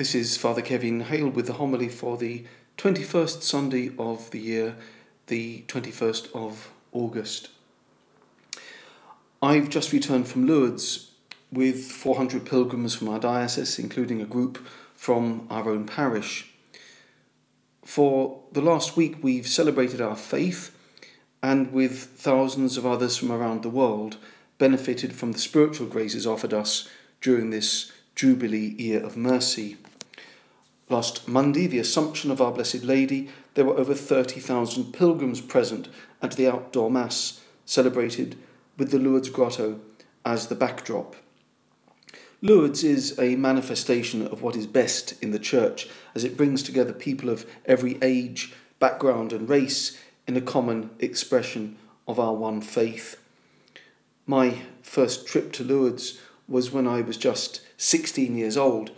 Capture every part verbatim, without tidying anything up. This is Father Kevin Hale with the homily for the twenty-first Sunday of the year, the twenty-first of August. I've just returned from Lourdes with four hundred pilgrims from our diocese, including a group from our own parish. For the last week we've celebrated our faith and with thousands of others from around the world benefited from the spiritual graces offered us during this Jubilee Year of Mercy. Last Monday, the Assumption of Our Blessed Lady, there were over thirty thousand pilgrims present at the outdoor Mass, celebrated with the Lourdes Grotto as the backdrop. Lourdes is a manifestation of what is best in the Church, as it brings together people of every age, background and race in a common expression of our one faith. My first trip to Lourdes was when I was just sixteen years old,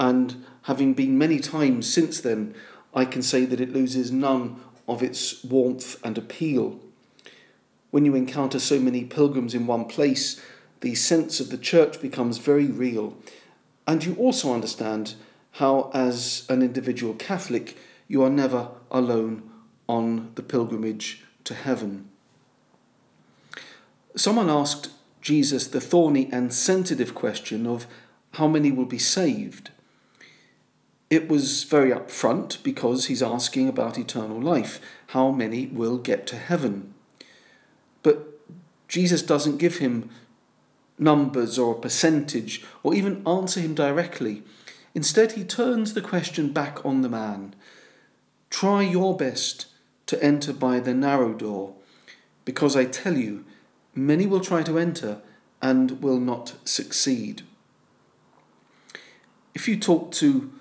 and having been many times since then, I can say that it loses none of its warmth and appeal. When you encounter so many pilgrims in one place, the sense of the Church becomes very real, and you also understand how, as an individual Catholic, you are never alone on the pilgrimage to heaven. Someone asked Jesus the thorny and sensitive question of how many will be saved. It was very upfront because he's asking about eternal life, how many will get to heaven. But Jesus doesn't give him numbers or a percentage or even answer him directly. Instead, he turns the question back on the man. Try your best to enter by the narrow door, because I tell you, many will try to enter and will not succeed. If you talk to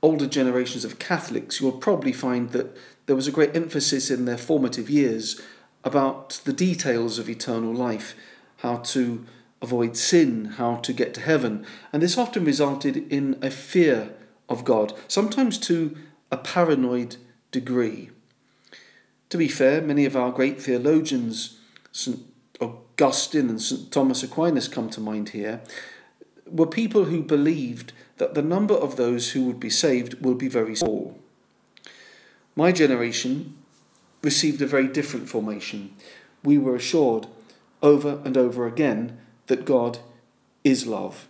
older generations of Catholics, you'll probably find that there was a great emphasis in their formative years about the details of eternal life, how to avoid sin, how to get to heaven. And this often resulted in a fear of God, sometimes to a paranoid degree. To be fair, many of our great theologians, Saint Augustine and Saint Thomas Aquinas come to mind here, were people who believed that the number of those who would be saved will be very small. My generation received a very different formation. We were assured over and over again that God is love,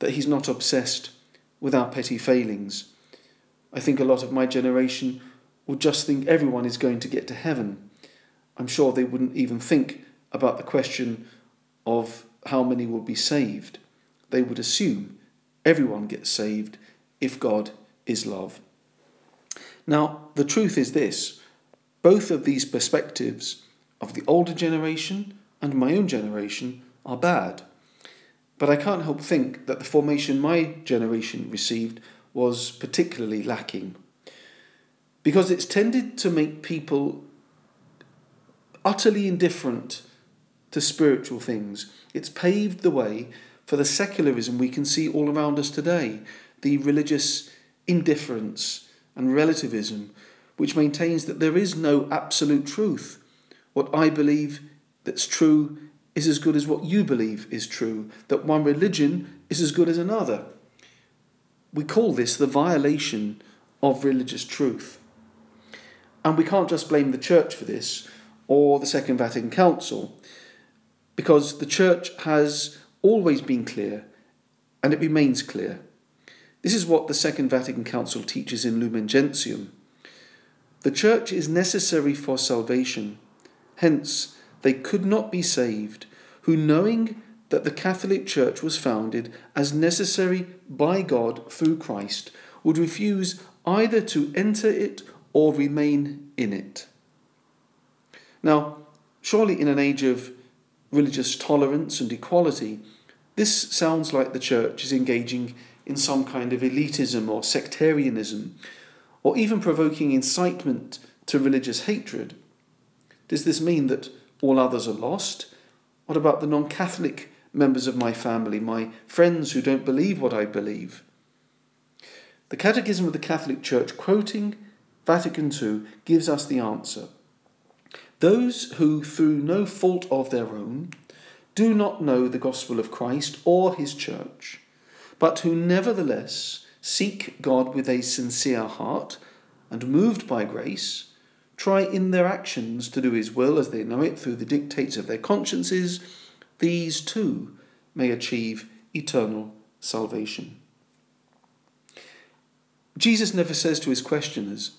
that he's not obsessed with our petty failings. I think a lot of my generation would just think everyone is going to get to heaven. I'm sure they wouldn't even think about the question of how many will be saved. They would assume everyone gets saved if God is love. Now, the truth is this. Both of these perspectives, of the older generation and my own generation, are bad. But I can't help think that the formation my generation received was particularly lacking, because it's tended to make people utterly indifferent to spiritual things. It's paved the way for the secularism we can see all around us today, the religious indifference and relativism, which maintains that there is no absolute truth. What I believe that's true is as good as what you believe is true, that one religion is as good as another. We call this the violation of religious truth. And we can't just blame the Church for this, or the Second Vatican Council, because the Church has always been clear, and it remains clear. This is what the Second Vatican Council teaches in Lumen Gentium. The Church is necessary for salvation. Hence, they could not be saved who, knowing that the Catholic Church was founded as necessary by God through Christ, would refuse either to enter it or remain in it. Now, surely in an age of religious tolerance and equality, this sounds like the Church is engaging in some kind of elitism or sectarianism, or even provoking incitement to religious hatred. Does this mean that all others are lost? What about the non-Catholic members of my family, my friends who don't believe what I believe? The Catechism of the Catholic Church, quoting Vatican Two, gives us the answer. Those who, through no fault of their own, do not know the gospel of Christ or his Church, but who nevertheless seek God with a sincere heart, and moved by grace, try in their actions to do his will as they know it through the dictates of their consciences, these too may achieve eternal salvation. Jesus never says to his questioners,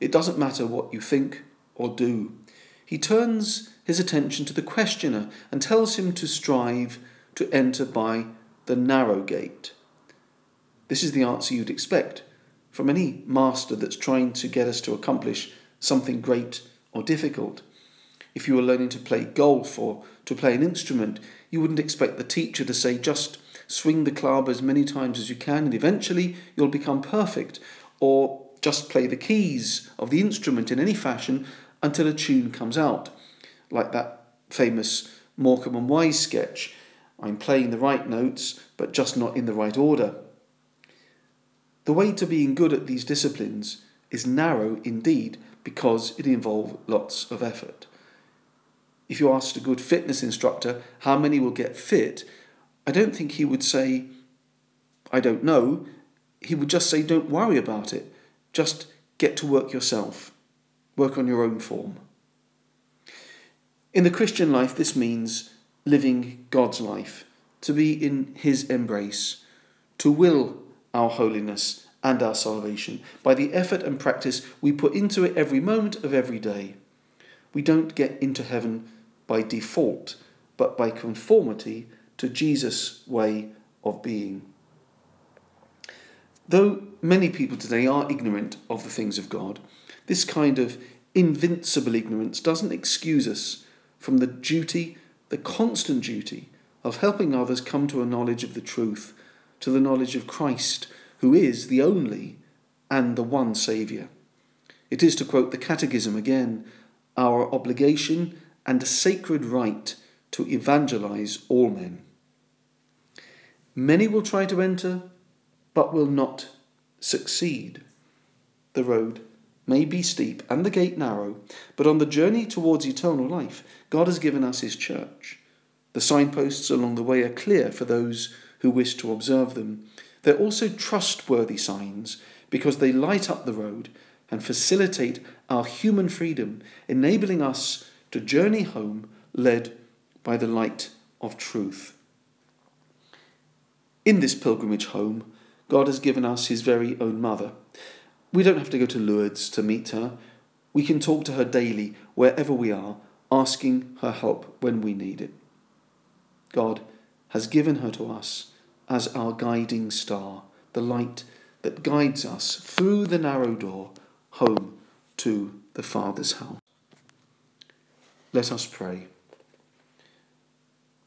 "It doesn't matter what you think or do." He turns his attention to the questioner and tells him to strive to enter by the narrow gate. This is the answer you'd expect from any master that's trying to get us to accomplish something great or difficult. If you were learning to play golf or to play an instrument, you wouldn't expect the teacher to say, just swing the club as many times as you can and eventually you'll become perfect, or just play the keys of the instrument in any fashion until a tune comes out, like that famous Morecambe and Wise sketch, "I'm playing the right notes, but just not in the right order." The way to being good at these disciplines is narrow indeed, because it involves lots of effort. If you asked a good fitness instructor how many will get fit, I don't think he would say, "I don't know." He would just say, "Don't worry about it. Just get to work yourself. Work on your own form." In the Christian life, this means living God's life, to be in his embrace, to will our holiness and our salvation by the effort and practice we put into it every moment of every day. We don't get into heaven by default, but by conformity to Jesus' way of being. Though many people today are ignorant of the things of God, this kind of invincible ignorance doesn't excuse us from the duty, the constant duty, of helping others come to a knowledge of the truth, to the knowledge of Christ, who is the only and the one Saviour. It is, to quote the Catechism again, our obligation and a sacred right to evangelise all men. Many will try to enter, but will not succeed. The road may be steep and the gate narrow, but on the journey towards eternal life, God has given us his church. The signposts along the way are clear for those who wish to observe them. They're also trustworthy signs because they light up the road and facilitate our human freedom, enabling us to journey home led by the light of truth. In this pilgrimage home, God has given us his very own mother. We don't have to go to Lourdes to meet her. We can talk to her daily, wherever we are, asking her help when we need it. God has given her to us as our guiding star, the light that guides us through the narrow door home to the Father's house. Let us pray.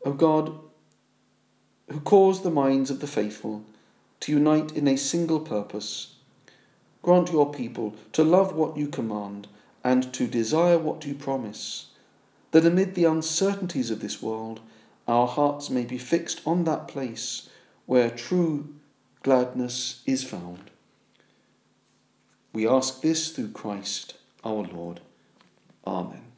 O God, who caused the minds of the faithful to unite in a single purpose, grant your people to love what you command and to desire what you promise, that amid the uncertainties of this world, our hearts may be fixed on that place where true gladness is found. We ask this through Christ our Lord. Amen.